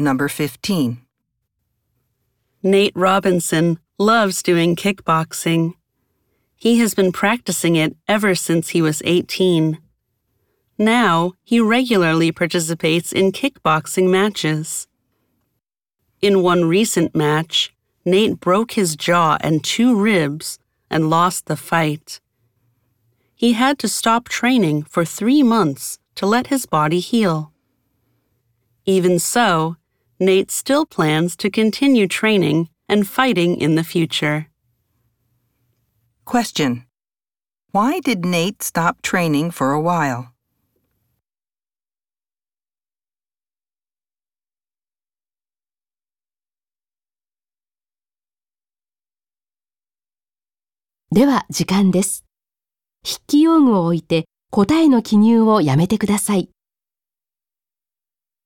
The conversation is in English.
Number 15. Nate Robinson loves doing kickboxing. He has been practicing it ever since he was 18. Now, he regularly participates in kickboxing matches. In one recent match, Nate broke his jaw and 2 ribs and lost the fight. He had to stop training for 3 months to let his body heal. Even so, Nate still plans to continue training and fighting in the future. Question: Why did Nate stop training for a while?では、時間です。筆記用具を置いて答えの記入をやめてください。